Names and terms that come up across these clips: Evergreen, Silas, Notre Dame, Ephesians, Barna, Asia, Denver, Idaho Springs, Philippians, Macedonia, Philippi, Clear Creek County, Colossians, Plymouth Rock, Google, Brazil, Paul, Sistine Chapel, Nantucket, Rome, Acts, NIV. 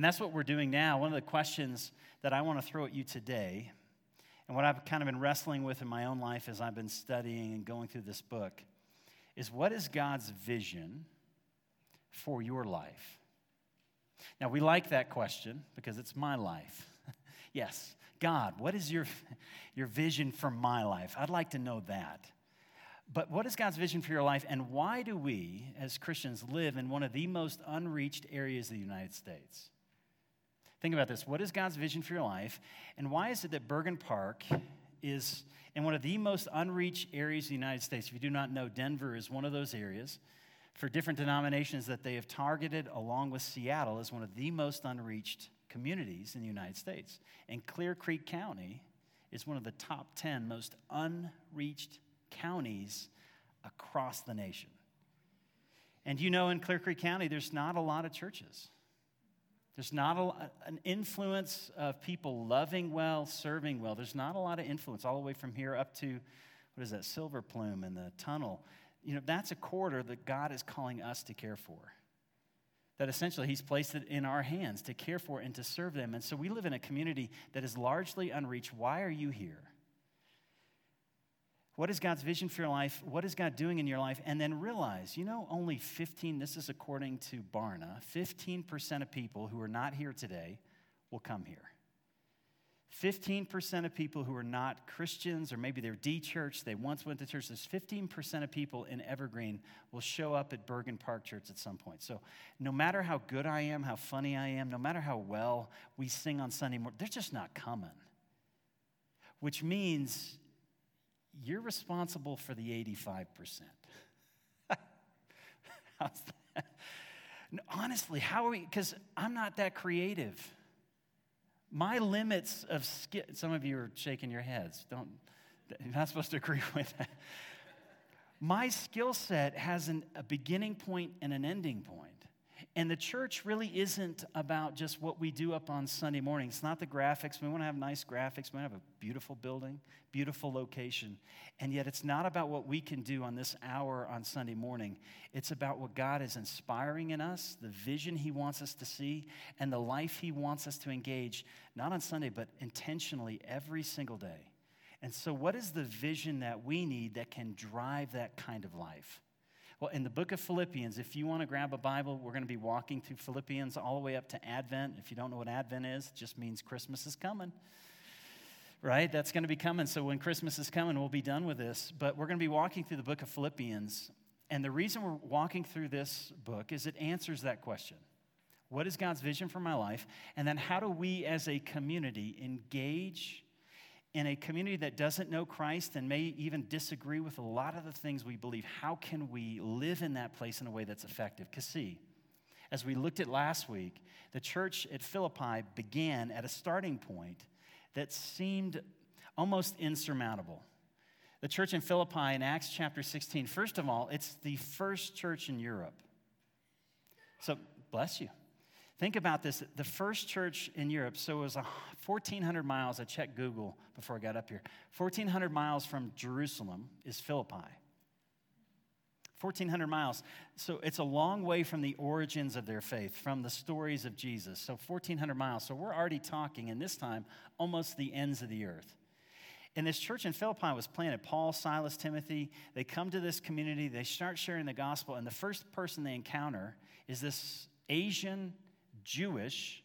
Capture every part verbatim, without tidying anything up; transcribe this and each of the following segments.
And that's what we're doing now. One of the questions that I want to throw at you today, and what I've kind of been wrestling with in my own life as I've been studying and going through this book, is what is God's vision for your life? Now, we like that question because it's my life. Yes, God, what is your, your vision for my life? I'd like to know that. But what is God's vision for your life, and why do we, as Christians, live in one of the most unreached areas of the United States? Think about this. What is God's vision for your life, and why is it that Bergen Park is in one of the most unreached areas of the United States? If you do not know, Denver is one of those areas for different denominations that they have targeted, along with Seattle, as one of the most unreached communities in the United States. And Clear Creek County is one of the top ten most unreached counties across the nation. And you know, in Clear Creek County, there's not a lot of churches. There's not a, an influence of people loving well, serving well. There's not a lot of influence all the way from here up to, what is that, Silver Plume and the tunnel. You know, that's a corridor that God is calling us to care for. That essentially he's placed it in our hands to care for and to serve them. And so we live in a community that is largely unreached. Why are you here? What is God's vision for your life? What is God doing in your life? And then realize, you know, only fifteen, this is according to Barna, fifteen percent of people who are not here today will come here. fifteen percent of people who are not Christians, or maybe they're de-churched, they once went to church, there's fifteen percent of people in Evergreen will show up at Bergen Park Church at some point. So no matter how good I am, how funny I am, no matter how well we sing on Sunday morning, they're just not coming, which means you're responsible for the eighty-five percent. How's that? No, honestly, how are we, because I'm not that creative. My limits of skill, some of you are shaking your heads. Don't, you're not supposed to agree with that. My skill set has an, a beginning point and an ending point. And the church really isn't about just what we do up on Sunday morning. It's not the graphics. We want to have nice graphics. We want to have a beautiful building, beautiful location. And yet it's not about what we can do on this hour on Sunday morning. It's about what God is inspiring in us, the vision he wants us to see, and the life he wants us to engage, not on Sunday, but intentionally every single day. And so what is the vision that we need that can drive that kind of life? Well, in the book of Philippians, if you want to grab a Bible, we're going to be walking through Philippians all the way up to Advent. If you don't know what Advent is, it just means Christmas is coming, right? That's going to be coming. So when Christmas is coming, we'll be done with this. But we're going to be walking through the book of Philippians. And the reason we're walking through this book is it answers that question. What is God's vision for my life? And then how do we as a community engage in a community that doesn't know Christ and may even disagree with a lot of the things we believe? How can we live in that place in a way that's effective? Because see, as we looked at last week, the church at Philippi began at a starting point that seemed almost insurmountable. The church in Philippi in Acts chapter sixteen, first of all, it's the first church in Europe. So, bless you. Think about this, the first church in Europe, so it was fourteen hundred miles, I checked Google before I got up here, fourteen hundred miles from Jerusalem is Philippi. fourteen hundred miles, so it's a long way from the origins of their faith, from the stories of Jesus, so fourteen hundred miles, so we're already talking, and this time, almost the ends of the earth. And this church in Philippi was planted. Paul, Silas, Timothy, they come to this community, they start sharing the gospel, and the first person they encounter is this Asian Jewish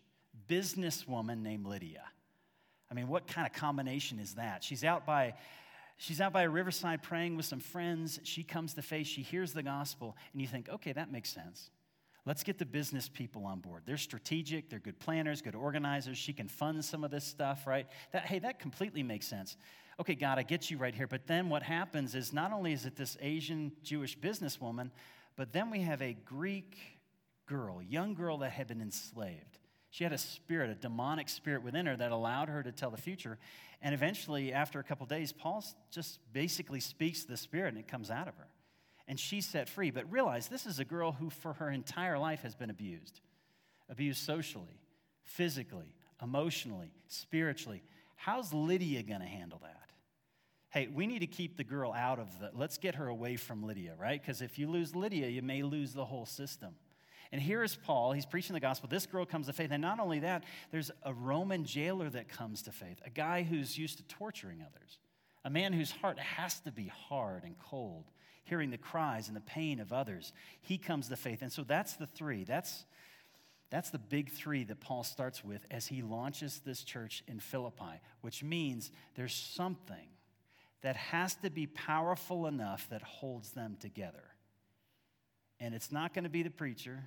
businesswoman named Lydia. I mean, what kind of combination is that? She's out by, she's out by a riverside praying with some friends. She comes to faith. She hears the gospel, and you think, okay, that makes sense. Let's get the business people on board. They're strategic. They're good planners, good organizers. She can fund some of this stuff, right? That, hey, that completely makes sense. Okay, God, I get you right here. But then what happens is not only is it this Asian Jewish businesswoman, but then we have a Greek girl, young girl that had been enslaved. She had a spirit, a demonic spirit within her that allowed her to tell the future. And eventually, after a couple days, Paul just basically speaks to the spirit and it comes out of her. And she's set free. But realize this is a girl who for her entire life has been abused. Abused socially, physically, emotionally, spiritually. How's Lydia going to handle that? Hey, we need to keep the girl out of the, let's get her away from Lydia, right? Because if you lose Lydia, you may lose the whole system. And here is Paul. He's preaching the gospel. This girl comes to faith. And not only that, there's a Roman jailer that comes to faith, a guy who's used to torturing others, a man whose heart has to be hard and cold, hearing the cries and the pain of others. He comes to faith. And so that's the three. That's, that's the big three that Paul starts with as he launches this church in Philippi, which means there's something that has to be powerful enough that holds them together. And it's not going to be the preacher.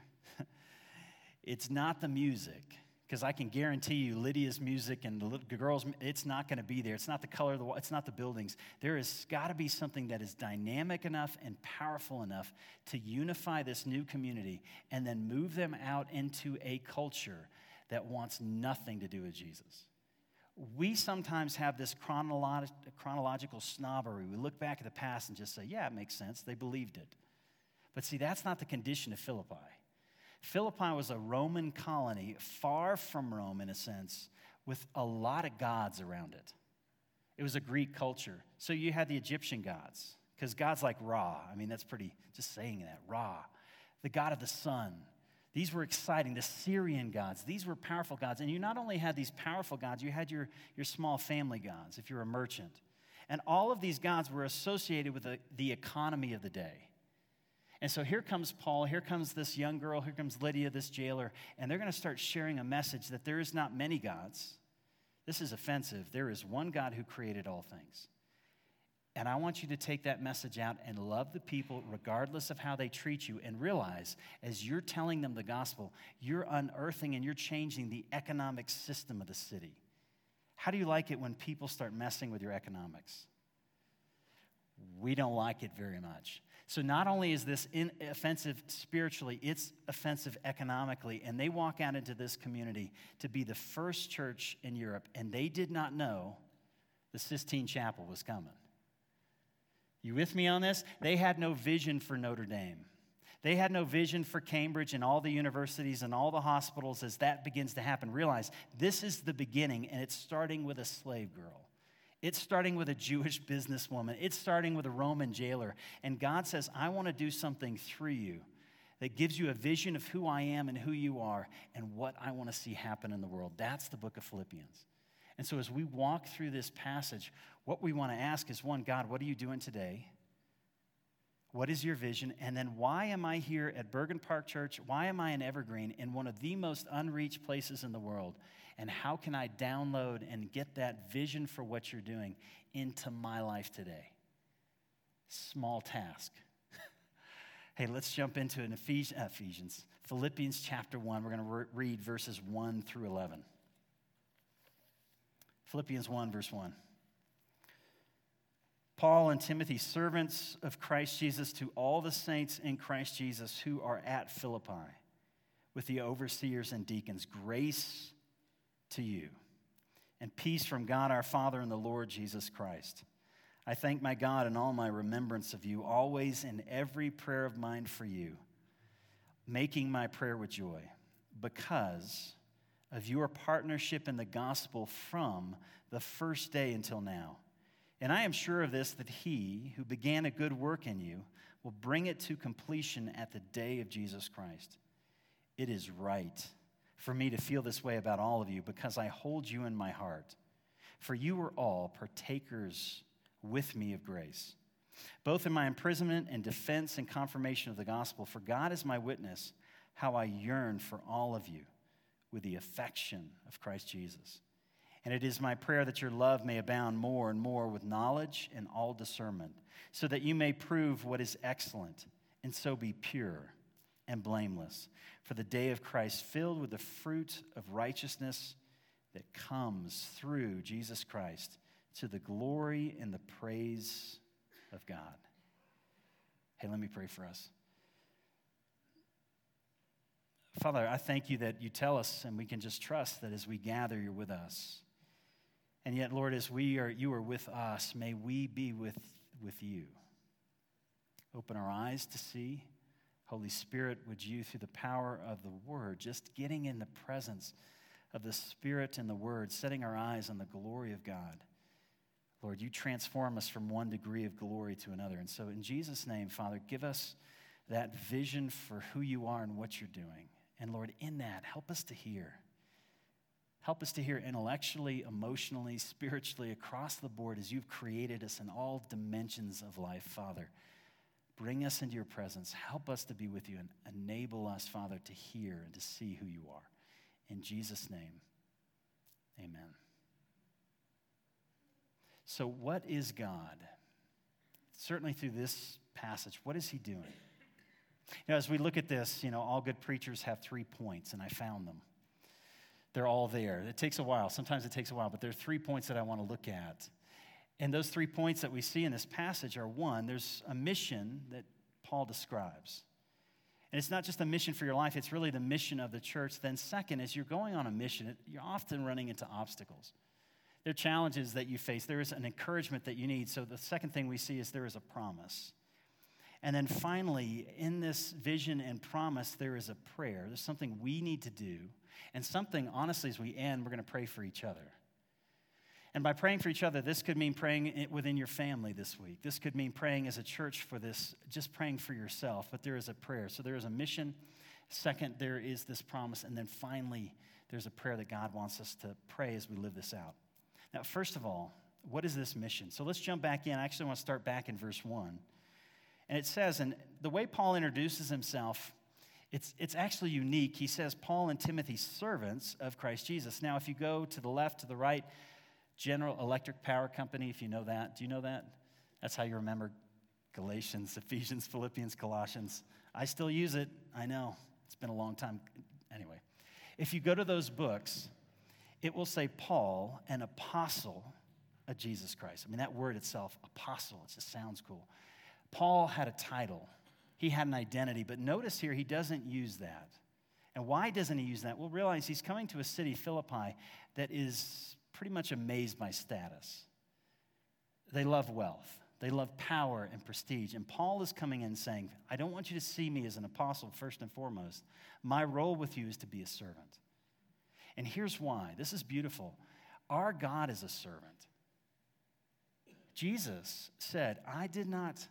It's not the music, because I can guarantee you Lydia's music and the little girls, it's not going to be there. It's not the color of the wall. It's not the buildings. There has got to be something that is dynamic enough and powerful enough to unify this new community and then move them out into a culture that wants nothing to do with Jesus. We sometimes have this chronolo- chronological snobbery. We look back at the past and just say, yeah, it makes sense. They believed it. But see, that's not the condition of Philippi. Philippi was a Roman colony, far from Rome in a sense, with a lot of gods around it. It was a Greek culture. So you had the Egyptian gods, because gods like Ra, I mean, that's pretty, just saying that, Ra, the god of the sun. These were exciting. The Syrian gods, these were powerful gods. And you not only had these powerful gods, you had your, your small family gods, if you're a merchant. And all of these gods were associated with the, the economy of the day. And so here comes Paul, here comes this young girl, here comes Lydia, this jailer, and they're going to start sharing a message that there is not many gods. This is offensive. There is one God who created all things. And I want you to take that message out and love the people regardless of how they treat you, and realize as you're telling them the gospel, you're unearthing and you're changing the economic system of the city. How do you like it when people start messing with your economics? We don't like it very much. So not only is this offensive spiritually, it's offensive economically, and they walk out into this community to be the first church in Europe, and they did not know the Sistine Chapel was coming. You with me on this? They had no vision for Notre Dame. They had no vision for Cambridge and all the universities and all the hospitals. As that begins to happen, realize this is the beginning, and it's starting with a slave girl. It's starting with a Jewish businesswoman. It's starting with a Roman jailer. And God says, I want to do something through you that gives you a vision of who I am and who you are and what I want to see happen in the world. That's the book of Philippians. And so as we walk through this passage, what we want to ask is, one, God, what are you doing today? What is your vision? And then why am I here at Bergen Park Church? Why am I in Evergreen, in one of the most unreached places in the world? And how can I download and get that vision for what you're doing into my life today? Small task. Hey, let's jump into an Ephesians, Ephesians, Philippians chapter one. We're going to re- read verses one through eleven. Philippians one, verse one. Paul and Timothy, servants of Christ Jesus, to all the saints in Christ Jesus who are at Philippi, with the overseers and deacons, grace to you, and peace from God our Father and the Lord Jesus Christ. I thank my God in all my remembrance of you, always in every prayer of mine for you, making my prayer with joy, because of your partnership in the gospel from the first day until now. And I am sure of this, that he who began a good work in you will bring it to completion at the day of Jesus Christ. It is right for me to feel this way about all of you, because I hold you in my heart. For you were all partakers with me of grace, both in my imprisonment and defense and confirmation of the gospel. For God is my witness, how I yearn for all of you with the affection of Christ Jesus. And it is my prayer that your love may abound more and more with knowledge and all discernment, so that you may prove what is excellent, and so be pure and blameless for the day of Christ, filled with the fruit of righteousness that comes through Jesus Christ, to the glory and the praise of God. Hey, let me pray for us. Father, I thank you that you tell us, and we can just trust that as we gather, you're with us. And yet, Lord, as we are, you are with us, may we be with, with you. Open our eyes to see. Holy Spirit, would you, through the power of the Word, just getting in the presence of the Spirit and the Word, setting our eyes on the glory of God. Lord, you transform us from one degree of glory to another. And so in Jesus' name, Father, give us that vision for who you are and what you're doing. And Lord, in that, help us to hear. Help us to hear intellectually, emotionally, spiritually, across the board as you've created us in all dimensions of life, Father. Bring us into your presence. Help us to be with you and enable us, Father, to hear and to see who you are. In Jesus' name, amen. So what is God? Certainly through this passage, what is he doing? You know, as we look at this, you know, all good preachers have three points, and I found them. They're all there. It takes a while. Sometimes it takes a while, but there are three points that I want to look at. And those three points that we see in this passage are, one, there's a mission that Paul describes. And it's not just a mission for your life. It's really the mission of the church. Then second, as you're going on a mission, you're often running into obstacles. There are challenges that you face. There is an encouragement that you need. So the second thing we see is there is a promise. And then finally, in this vision and promise, there is a prayer. There's something we need to do. And something, honestly, as we end, we're going to pray for each other. And by praying for each other, this could mean praying within your family this week. This could mean praying as a church for this, just praying for yourself. But there is a prayer. So there is a mission. Second, there is this promise. And then finally, there's a prayer that God wants us to pray as we live this out. Now, first of all, what is this mission? So let's jump back in. I actually want to start back in verse one. And it says, and the way Paul introduces himself, It's it's actually unique. He says, Paul and Timothy, servants of Christ Jesus. Now, if you go to the left, to the right, General Electric Power Company, if you know that. Do you know that? That's how you remember Galatians, Ephesians, Philippians, Colossians. I still use it. I know. It's been a long time. Anyway, if you go to those books, it will say Paul, an apostle of Jesus Christ. I mean, that word itself, apostle, it just sounds cool. Paul had a title. He had an identity, but notice here he doesn't use that. And why doesn't he use that? Well, realize he's coming to a city, Philippi, that is pretty much amazed by status. They love wealth. They love power and prestige. And Paul is coming in saying, I don't want you to see me as an apostle first and foremost. My role with you is to be a servant. And here's why. This is beautiful. Our God is a servant. Jesus said, I did not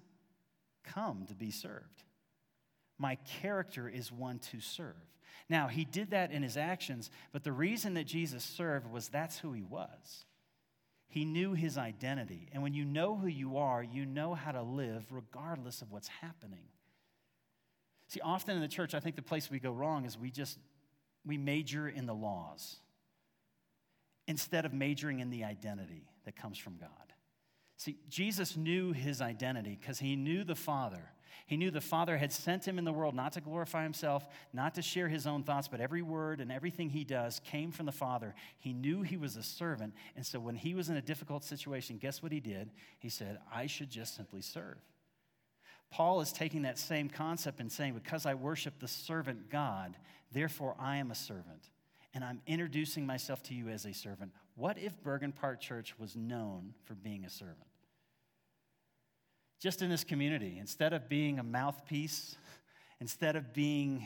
come to be served. My character is one to serve. Now, he did that in his actions, but the reason that Jesus served was that's who he was. He knew his identity. And when you know who you are, you know how to live regardless of what's happening. See, often in the church, I think the place we go wrong is we just, we major in the laws instead of majoring in the identity that comes from God. See, Jesus knew his identity because he knew the Father. He knew the Father had sent him in the world not to glorify himself, not to share his own thoughts, but every word and everything he does came from the Father. He knew he was a servant, and so when he was in a difficult situation, guess what he did? He said, I should just simply serve. Paul is taking that same concept and saying, because I worship the servant God, therefore I am a servant, and I'm introducing myself to you as a servant. What if Bergen Park Church was known for being a servant? Just in this community, instead of being a mouthpiece, instead of being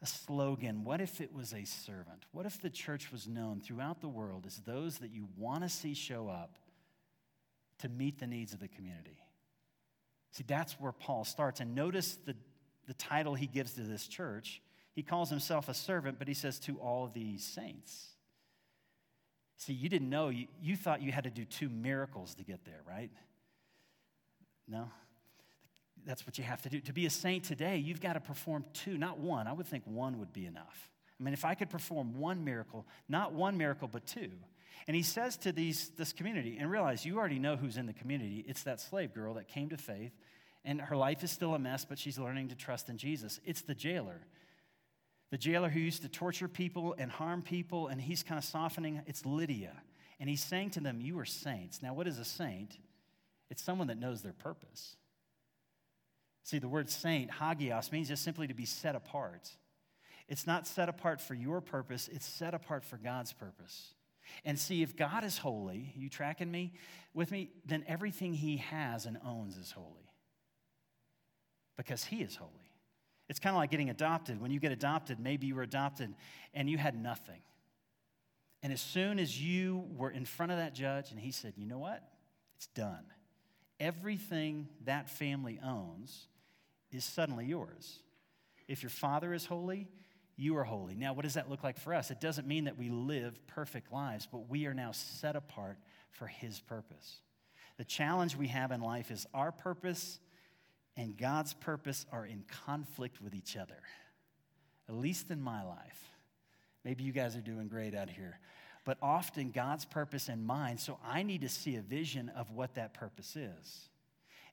a slogan, what if it was a servant? What if the church was known throughout the world as those that you want to see show up to meet the needs of the community? See, that's where Paul starts. And notice the, the title he gives to this church. He calls himself a servant, but he says to all the saints. See, you didn't know. You, you thought you had to do two miracles to get there, right? No? That's what you have to do. To be a saint today, you've got to perform two, not one. I would think one would be enough. I mean, if I could perform one miracle, not one miracle, but two. And he says to these this community, and realize you already know who's in the community. It's that slave girl that came to faith, and her life is still a mess, but she's learning to trust in Jesus. It's the jailer. The jailer who used to torture people and harm people, and he's kind of softening. It's Lydia. And he's saying to them, you are saints. Now, what is a saint? It's someone that knows their purpose. See, the word saint, hagios, means just simply to be set apart. It's not set apart for your purpose. It's set apart for God's purpose. And see, if God is holy, you tracking me, with me, then everything he has and owns is holy because he is holy. It's kind of like getting adopted. When you get adopted, maybe you were adopted and you had nothing. And as soon as you were in front of that judge and he said, you know what? It's done. Everything that family owns is suddenly yours. If your Father is holy, you are holy. Now, what does that look like for us? It doesn't mean that we live perfect lives, but we are now set apart for His purpose. The challenge we have in life is our purpose and God's purpose are in conflict with each other, at least in my life. Maybe you guys are doing great out here, but often God's purpose and mine, so I need to see a vision of what that purpose is.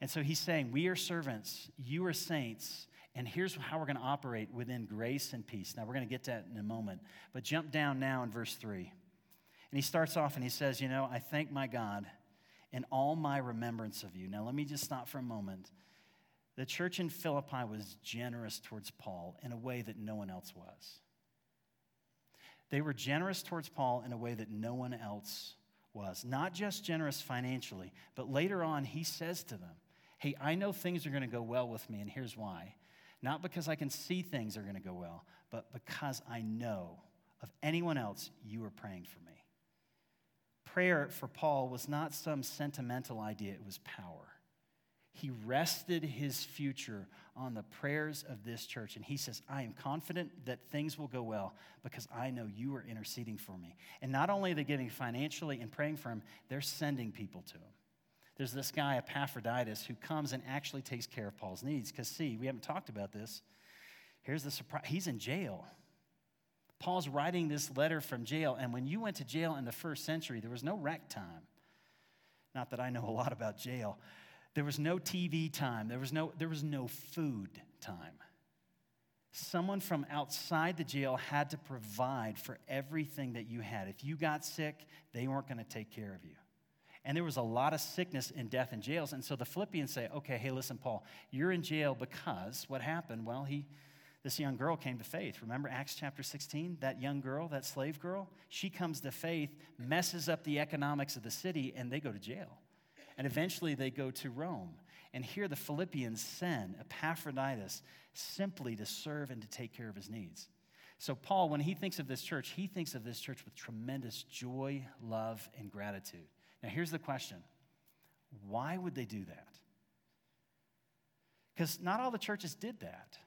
And so He's saying, we are servants, you are saints, and here's how we're going to operate within grace and peace. Now, we're going to get to that in a moment, but jump down now in verse three. And he starts off and he says, you know, I thank my God in all my remembrance of you. Now, let me just stop for a moment. The church in Philippi was generous towards Paul in a way that no one else was. They were generous towards Paul in a way that no one else was. Not just generous financially, but later on he says to them, hey, I know things are going to go well with me, and here's why. Not because I can see things are going to go well, but because I know of anyone else, you are praying for me. Prayer for Paul was not some sentimental idea, it was power. He rested his future on the prayers of this church. And he says, I am confident that things will go well because I know you are interceding for me. And not only are they giving financially and praying for him, they're sending people to him. There's this guy, Epaphroditus, who comes and actually takes care of Paul's needs. Because see, we haven't talked about this. Here's the surprise. He's in jail. Paul's writing this letter from jail. And when you went to jail in the first century, there was no rack time. Not that I know a lot about jail. There was no T V time. There was no, there was no food time. Someone from outside the jail had to provide for everything that you had. If you got sick, they weren't going to take care of you. And there was a lot of sickness and death in jails. And so the Philippians say, okay, hey, listen, Paul, you're in jail because what happened? Well, he, this young girl came to faith. Remember Acts chapter sixteen? That young girl, that slave girl, she comes to faith, messes up the economics of the city, and they go to jail. And eventually they go to Rome. And here the Philippians send Epaphroditus simply to serve and to take care of his needs. So Paul, when he thinks of this church, he thinks of this church with tremendous joy, love, and gratitude. Now here's the question. Why would they do that? Because not all the churches did that.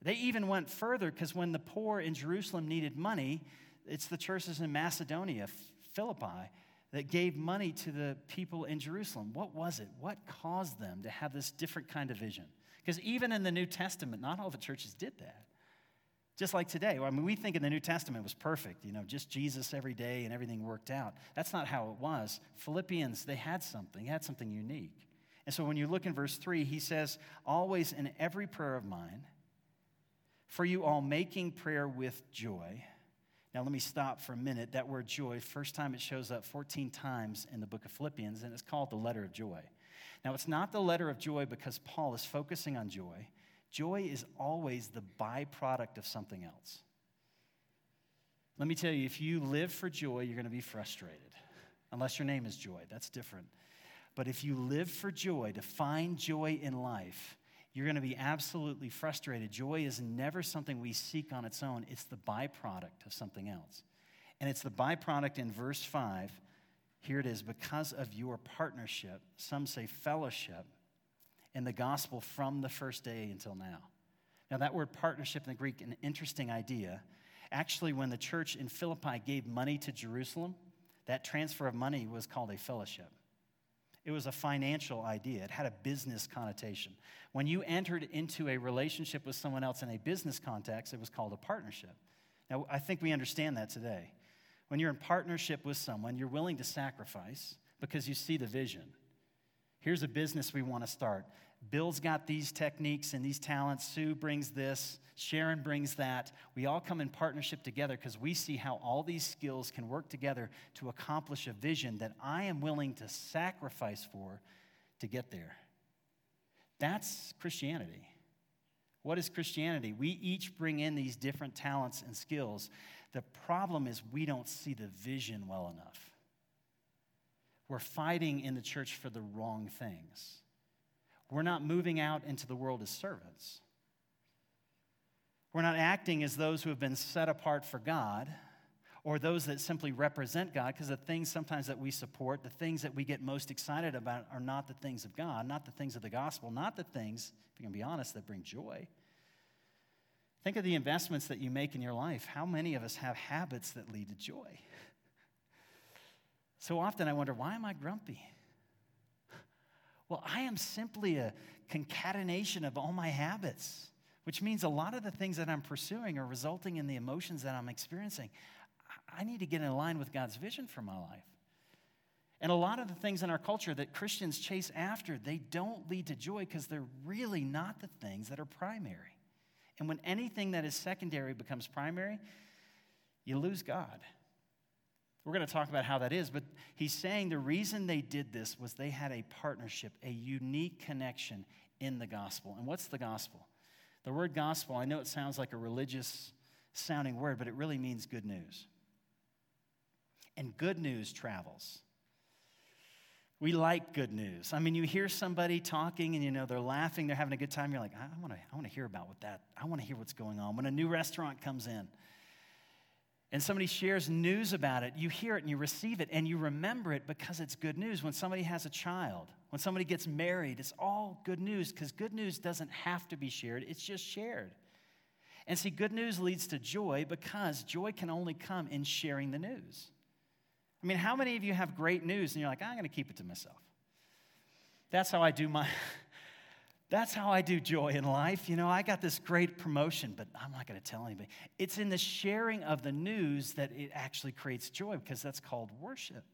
They even went further because when the poor in Jerusalem needed money, it's the churches in Macedonia, Philippi, that gave money to the people in Jerusalem. What was it? What caused them to have this different kind of vision? Because even in the New Testament, not all the churches did that. Just like today. I mean, we think in the New Testament was perfect, you know, just Jesus every day and everything worked out. That's not how it was. Philippians, they had something. They had something unique. And so when you look in verse three, he says, always in every prayer of mine, for you all making prayer with joy. Now, let me stop for a minute. That word joy, first time it shows up fourteen times in the book of Philippians, and it's called the letter of joy. Now, it's not the letter of joy because Paul is focusing on joy. Joy is always the byproduct of something else. Let me tell you, if you live for joy, you're going to be frustrated, unless your name is Joy. That's different. But if you live for joy, to find joy in life, you're going to be absolutely frustrated. Joy is never something we seek on its own. It's the byproduct of something else. And it's the byproduct in verse five. Here it is, because of your partnership, some say fellowship, in the gospel from the first day until now. Now that word partnership in the Greek, an interesting idea. Actually, when the church in Philippi gave money to Jerusalem, that transfer of money was called a fellowship. It was a financial idea. It had a business connotation. When you entered into a relationship with someone else in a business context, it was called a partnership. Now, I think we understand that today. When you're in partnership with someone, you're willing to sacrifice because you see the vision. Here's a business we want to start. Bill's got these techniques and these talents. Sue brings this. Sharon brings that. We all come in partnership together because we see how all these skills can work together to accomplish a vision that I am willing to sacrifice for to get there. That's Christianity. What is Christianity? We each bring in these different talents and skills. The problem is we don't see the vision well enough. We're fighting in the church for the wrong things. We're not moving out into the world as servants. We're not acting as those who have been set apart for God, or those that simply represent God, because the things sometimes that we support, the things that we get most excited about are not the things of God, not the things of the gospel, not the things, if you can be honest, that bring joy. Think of the investments that you make in your life. How many of us have habits that lead to joy? So often I wonder, why am I grumpy? Well, I am simply a concatenation of all my habits, which means a lot of the things that I'm pursuing are resulting in the emotions that I'm experiencing. I need to get in line with God's vision for my life. And a lot of the things in our culture that Christians chase after, they don't lead to joy because they're really not the things that are primary. And when anything that is secondary becomes primary, you lose God. We're going to talk about how that is, but he's saying the reason they did this was they had a partnership, a unique connection in the gospel. And what's the gospel? The word gospel, I know it sounds like a religious-sounding word, but it really means good news. And good news travels. We like good news. I mean, you hear somebody talking and, you know, they're laughing, they're having a good time. You're like, I want to I want to hear about what that, I want to hear what's going on. When a new restaurant comes in and somebody shares news about it, you hear it and you receive it and you remember it because it's good news. When somebody has a child, when somebody gets married, it's all good news because good news doesn't have to be shared. It's just shared. And see, good news leads to joy because joy can only come in sharing the news. I mean, how many of you have great news and you're like, I'm going to keep it to myself? That's how I do my, that's how I do joy in life. You know, I got this great promotion, but I'm not going to tell anybody. It's in the sharing of the news that it actually creates joy because that's called worship.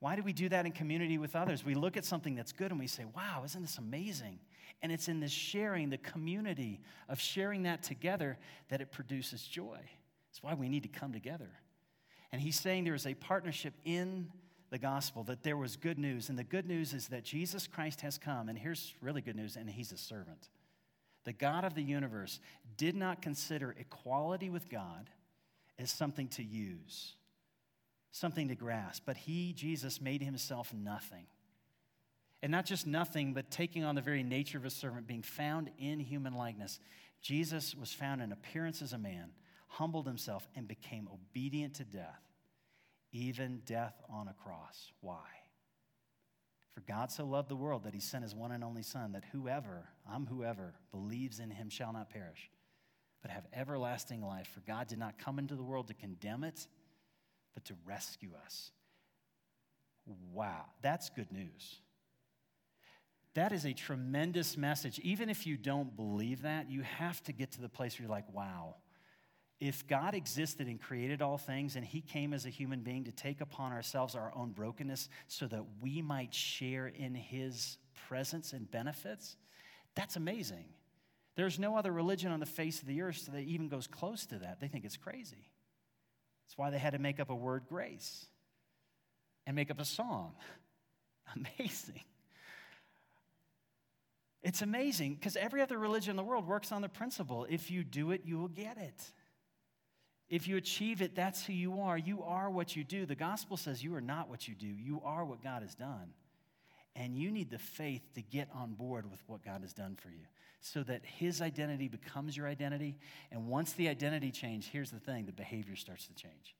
Why do we do that in community with others? We look at something that's good and we say, wow, isn't this amazing? And it's in the sharing, the community of sharing that together that it produces joy. That's why we need to come together. And he's saying there is a partnership in the gospel, that there was good news. And the good news is that Jesus Christ has come. And here's really good news, and he's a servant. The God of the universe did not consider equality with God as something to use, something to grasp. But he, Jesus, made himself nothing. And not just nothing, but taking on the very nature of a servant, being found in human likeness. Jesus was found in appearance as a man, humbled himself, and became obedient to death, even death on a cross. Why? For God so loved the world that he sent his one and only Son, that whoever, I'm whoever, believes in him shall not perish, but have everlasting life. For God did not come into the world to condemn it, but to rescue us. Wow, that's good news. That is a tremendous message. Even if you don't believe that, you have to get to the place where you're like, wow. If God existed and created all things and he came as a human being to take upon ourselves our own brokenness so that we might share in his presence and benefits, that's amazing. There's no other religion on the face of the earth that even goes close to that. They think it's crazy. That's why they had to make up a word, grace, and make up a song. Amazing. It's amazing because every other religion in the world works on the principle, if you do it, you will get it. If you achieve it, that's who you are. You are what you do. The gospel says you are not what you do. You are what God has done. And you need the faith to get on board with what God has done for you so that his identity becomes your identity. And once the identity changes, here's the thing, the behavior starts to change.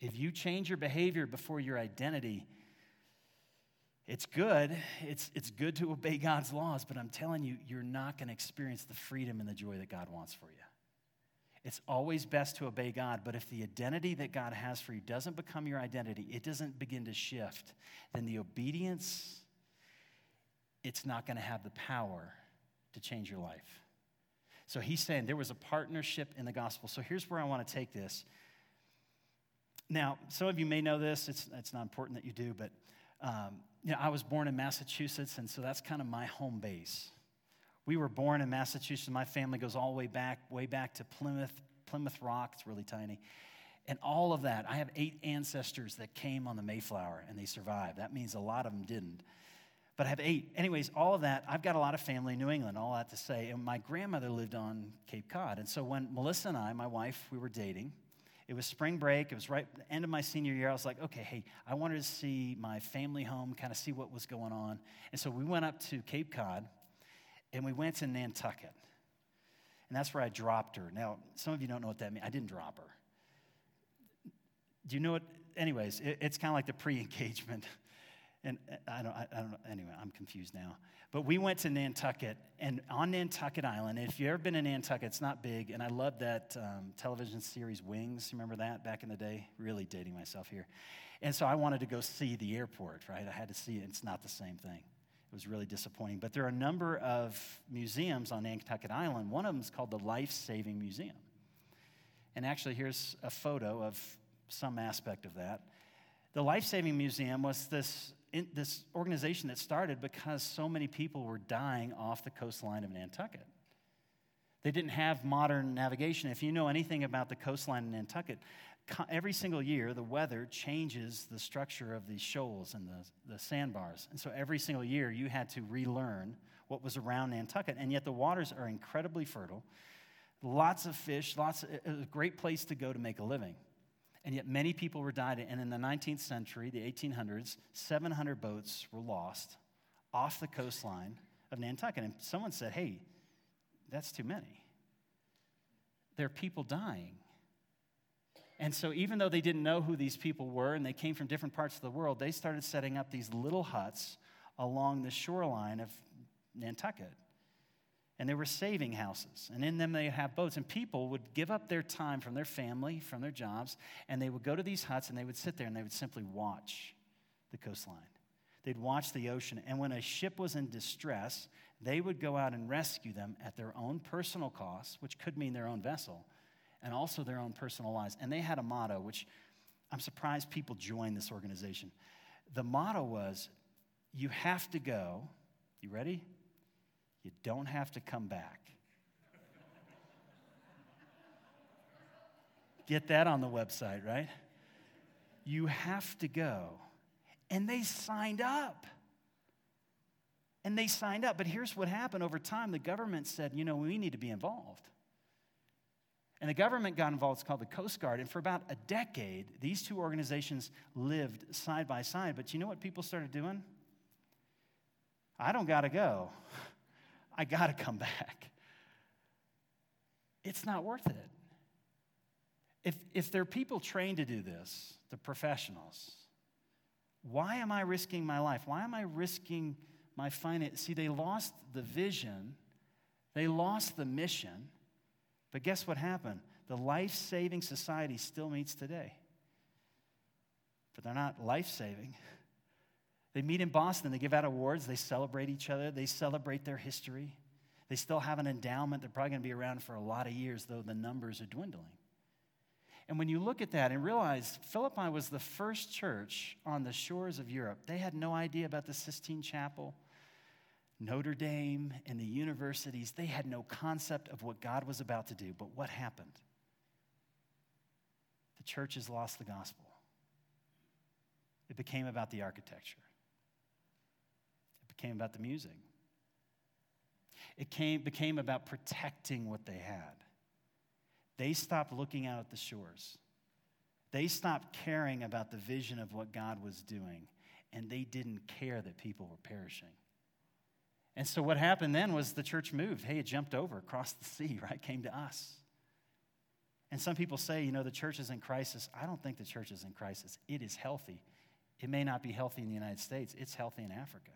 If you change your behavior before your identity, it's good. It's, it's good to obey God's laws, but I'm telling you, you're not going to experience the freedom and the joy that God wants for you. It's always best to obey God, but if the identity that God has for you doesn't become your identity, it doesn't begin to shift, then the obedience, it's not going to have the power to change your life. So he's saying there was a partnership in the gospel. So here's where I want to take this. Now, some of you may know this. It's, it's not important that you do, but um, you know, I was born in Massachusetts, and so that's kind of my home base. We were born in Massachusetts. My family goes all the way back, way back to Plymouth, Plymouth Rock. It's really tiny. And all of that, I have eight ancestors that came on the Mayflower, and they survived. That means a lot of them didn't. But I have eight. Anyways, all of that, I've got a lot of family in New England, all that to say. And my grandmother lived on Cape Cod. And so when Melissa and I, my wife, we were dating, it was spring break. It was right at the end of my senior year. I was like, okay, hey, I wanted to see my family home, kind of see what was going on. And so we went up to Cape Cod. And we went to Nantucket, and that's where I dropped her. Now, some of you don't know what that means. I didn't drop her. Do you know what? Anyways, it, it's kind of like the pre-engagement. And I don't, I don't know, anyway, I'm confused now. But we went to Nantucket, and on Nantucket Island, if you've ever been to Nantucket, it's not big, and I loved that um, television series Wings, you remember that back in the day? Really dating myself here. And so I wanted to go see the airport, right? I had to see it, it's not the same thing. It was really disappointing. But there are a number of museums on Nantucket Island. One of them is called the Life Saving Museum. And actually, here's a photo of some aspect of that. The Life Saving Museum was this... In this organization that started because so many people were dying off the coastline of Nantucket. They didn't have modern navigation. If you know anything about the coastline of Nantucket, every single year the weather changes the structure of the shoals and the, the sandbars. And so every single year you had to relearn what was around Nantucket, and yet the waters are incredibly fertile. Lots of fish, lots of, it was a great place to go to make a living. And yet many people were dying. And in the nineteenth century, the eighteen hundreds, seven hundred boats were lost off the coastline of Nantucket. And someone said, hey, that's too many. There are people dying. And so even though they didn't know who these people were and they came from different parts of the world, they started setting up these little huts along the shoreline of Nantucket. And they were saving houses, and in them they have boats, and people would give up their time from their family, from their jobs, and they would go to these huts, and they would sit there, and they would simply watch the coastline. They'd watch the ocean, and when a ship was in distress, they would go out and rescue them at their own personal cost, which could mean their own vessel, and also their own personal lives. And they had a motto, which I'm surprised people joined this organization. The motto was, you have to go, you ready? You don't have to come back. Get that on the website, right? You have to go. And they signed up. And they signed up. But here's what happened. Over time, the government said, you know, we need to be involved. And the government got involved. It's called the Coast Guard. And for about a decade, these two organizations lived side by side. But you know what people started doing? I don't got to go. I got to come back. It's not worth it. If if there are people trained to do this, the professionals, why am I risking my life? Why am I risking my finance? See, they lost the vision. They lost the mission. But guess what happened? The life-saving society still meets today. But they're not life-saving. They meet in Boston. They give out awards. They celebrate each other. They celebrate their history. They still have an endowment. They're probably going to be around for a lot of years, though the numbers are dwindling. And when you look at that and realize Philippi was the first church on the shores of Europe, they had no idea about the Sistine Chapel, Notre Dame, and the universities. They had no concept of what God was about to do. But what happened? The churches lost the gospel. It became about the architecture. Came about the music. It came became about protecting what they had. They stopped looking out at the shores. They stopped caring about the vision of what God was doing, and they didn't care that people were perishing. And so what happened then was the church moved. Hey, it jumped over, across the sea, right? Came to us. And some people say, you know, the church is in crisis. I don't think the church is in crisis. It is healthy. It may not be healthy in the United States. It's healthy in Africa.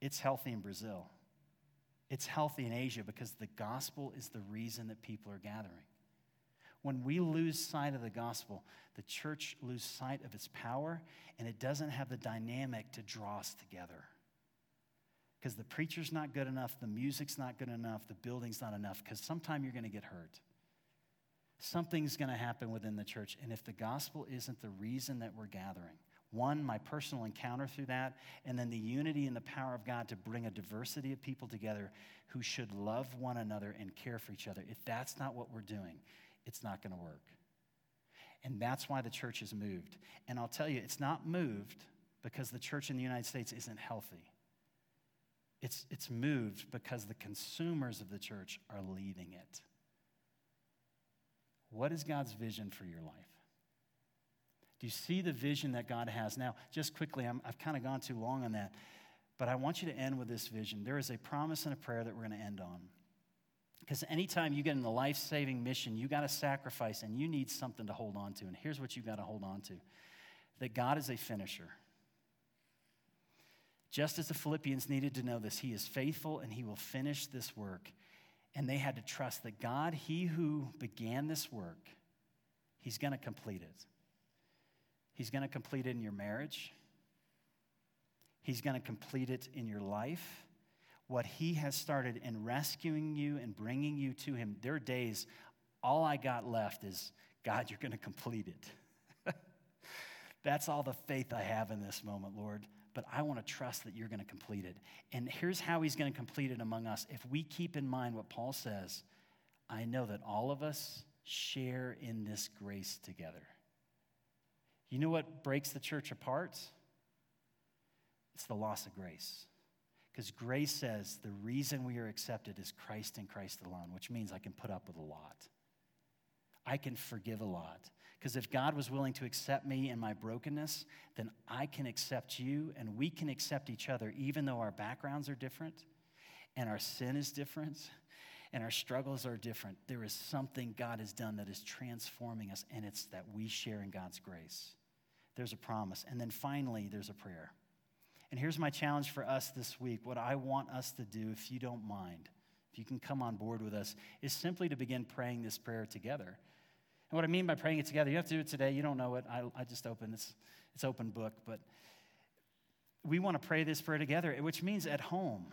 It's healthy in Brazil. It's healthy in Asia because the gospel is the reason that people are gathering. When we lose sight of the gospel, the church loses sight of its power, and it doesn't have the dynamic to draw us together. Because the preacher's not good enough, the music's not good enough, the building's not enough, because sometime you're going to get hurt. Something's going to happen within the church, and if the gospel isn't the reason that we're gathering, one, my personal encounter through that, and then the unity and the power of God to bring a diversity of people together who should love one another and care for each other. If that's not what we're doing, it's not going to work. And that's why the church is moved. And I'll tell you, it's not moved because the church in the United States isn't healthy. It's, it's moved because the consumers of the church are leaving it. What is God's vision for your life? Do you see the vision that God has? Now, just quickly, I'm, I've kind of gone too long on that, but I want you to end with this vision. There is a promise and a prayer that we're going to end on. Because anytime you get in the life-saving mission, you got to sacrifice and you need something to hold on to. And here's what you got to hold on to. That God is a finisher. Just as the Philippians needed to know this, he is faithful and he will finish this work. And they had to trust that God, he who began this work, he's going to complete it. He's going to complete it in your marriage. He's going to complete it in your life. What he has started in rescuing you and bringing you to him, there are days, all I got left is, God, you're going to complete it. That's all the faith I have in this moment, Lord. But I want to trust that you're going to complete it. And here's how he's going to complete it among us. If we keep in mind what Paul says, I know that all of us share in this grace together. You know what breaks the church apart? It's the loss of grace. Because grace says the reason we are accepted is Christ and Christ alone, which means I can put up with a lot. I can forgive a lot. Because if God was willing to accept me in my brokenness, then I can accept you and we can accept each other even though our backgrounds are different and our sin is different and our struggles are different. There is something God has done that is transforming us, and it's that we share in God's grace. There's a promise. And then finally, there's a prayer. And here's my challenge for us this week. What I want us to do, if you don't mind, if you can come on board with us, is simply to begin praying this prayer together. And what I mean by praying it together, you have to do it today. You don't know it. I, I just opened this. It's open book. But we want to pray this prayer together, which means at home,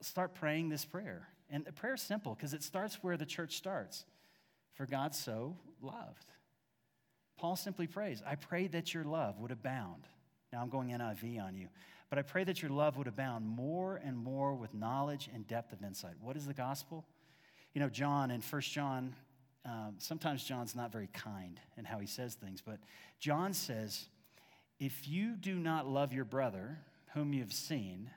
start praying this prayer. And the prayer is simple because it starts where the church starts. For God so loved. Paul simply prays, I pray that your love would abound. Now I'm going N I V on you. But I pray that your love would abound more and more with knowledge and depth of insight. What is the gospel? You know, John in First John, um, sometimes John's not very kind in how he says things. But John says, if you do not love your brother whom you've seen,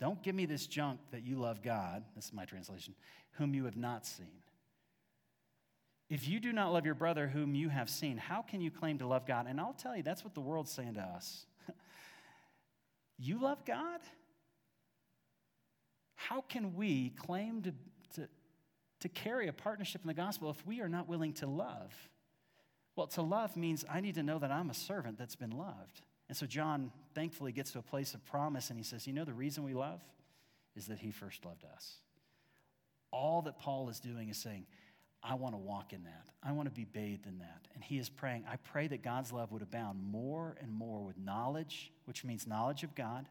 don't give me this junk that you love God, this is my translation, whom you have not seen. If you do not love your brother whom you have seen, how can you claim to love God? And I'll tell you, that's what the world's saying to us. You love God? How can we claim to, to, to carry a partnership in the gospel if we are not willing to love? Well, to love means I need to know that I'm a servant that's been loved. And so John, thankfully, gets to a place of promise, and he says, you know, the reason we love is that he first loved us. All that Paul is doing is saying, I want to walk in that. I want to be bathed in that. And he is praying, I pray that God's love would abound more and more with knowledge, which means knowledge of God,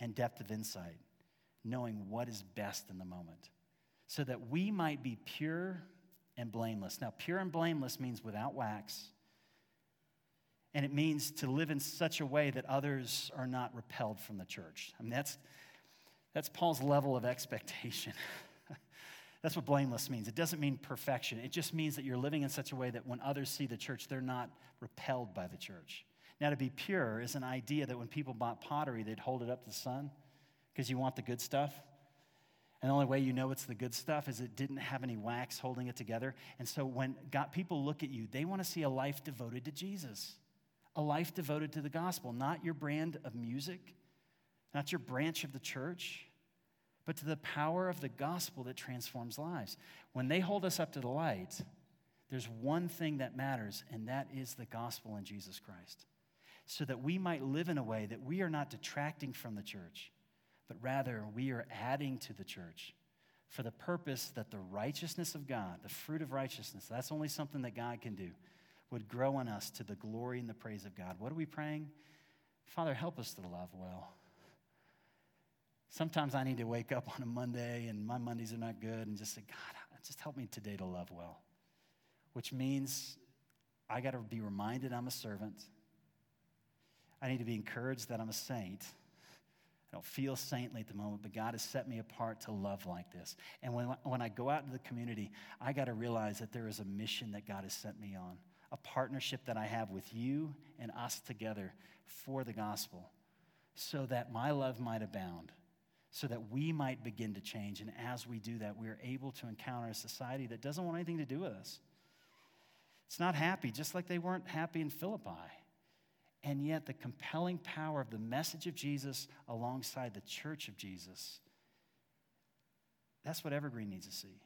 and depth of insight, knowing what is best in the moment, so that we might be pure and blameless. Now, pure and blameless means without wax, and it means to live in such a way that others are not repelled from the church. I mean, that's, that's Paul's level of expectation. That's what blameless means. It doesn't mean perfection. It just means that you're living in such a way that when others see the church, they're not repelled by the church. Now, to be pure is an idea that when people bought pottery, they'd hold it up to the sun because you want the good stuff. And the only way you know it's the good stuff is it didn't have any wax holding it together. And so when God, people look at you, they want to see a life devoted to Jesus, a life devoted to the gospel, not your brand of music, not your branch of the church, but to the power of the gospel that transforms lives. When they hold us up to the light, there's one thing that matters, and that is the gospel in Jesus Christ, so that we might live in a way that we are not detracting from the church, but rather we are adding to the church for the purpose that the righteousness of God, the fruit of righteousness, that's only something that God can do, would grow in us to the glory and the praise of God. What are we praying? Father, help us to love well. Sometimes I need to wake up on a Monday, and my Mondays are not good, and just say, God, just help me today to love well, which means I got to be reminded I'm a servant. I need to be encouraged that I'm a saint. I don't feel saintly at the moment, but God has set me apart to love like this. And when, when I go out into the community, I got to realize that there is a mission that God has sent me on, a partnership that I have with you and us together for the gospel, so that my love might abound, so that we might begin to change. And as we do that, we are able to encounter a society that doesn't want anything to do with us. It's not happy, just like they weren't happy in Philippi. And yet the compelling power of the message of Jesus alongside the church of Jesus That's what Evergreen needs to see.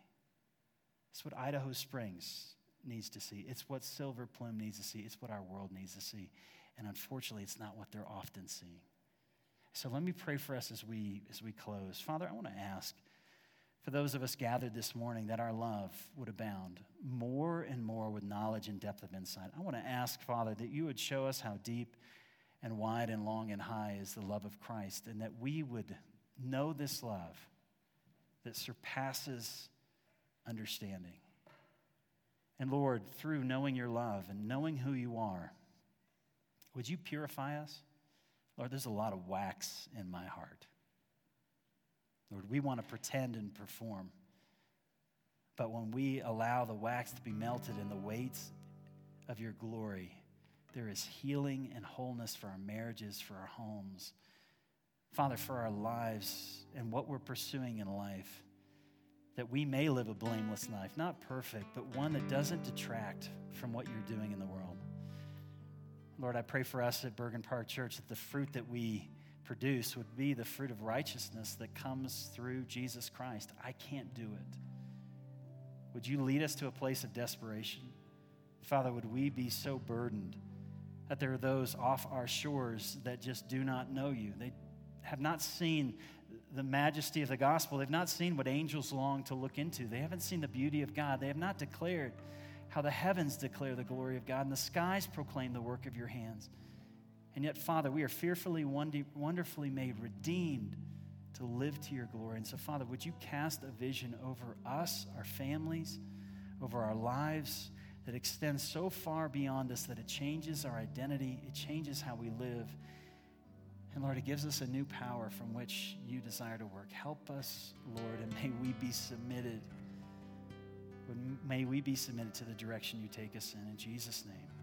It's what Idaho Springs needs to see. It's what Silver Plume needs to see. It's what our world needs to see. And unfortunately, it's not what they're often seeing. So let me pray for us as we as we close. Father, I want to ask for those of us gathered this morning that our love would abound more and more with knowledge and depth of insight. I want to ask, Father, that you would show us how deep and wide and long and high is the love of Christ, and that we would know this love that surpasses understanding. And Lord, through knowing your love and knowing who you are, would you purify us? Lord, there's a lot of wax in my heart. Lord, we want to pretend and perform. But when we allow the wax to be melted in the weights of your glory, there is healing and wholeness for our marriages, for our homes. Father, for our lives and what we're pursuing in life, that we may live a blameless life, not perfect, but one that doesn't detract from what you're doing in the world. Lord, I pray for us at Bergen Park Church that the fruit that we produce would be the fruit of righteousness that comes through Jesus Christ. I can't do it. Would you lead us to a place of desperation? Father, would we be so burdened that there are those off our shores that just do not know you? They have not seen the majesty of the gospel. They've not seen what angels long to look into. They haven't seen the beauty of God. They have not declared how the heavens declare the glory of God and the skies proclaim the work of your hands. And yet, Father, we are fearfully, wonderfully made, redeemed to live to your glory. And so, Father, would you cast a vision over us, our families, over our lives that extends so far beyond us that it changes our identity, it changes how we live. And, Lord, it gives us a new power from which you desire to work. Help us, Lord, and may we be submitted May we be submitted to the direction you take us in. In Jesus' name.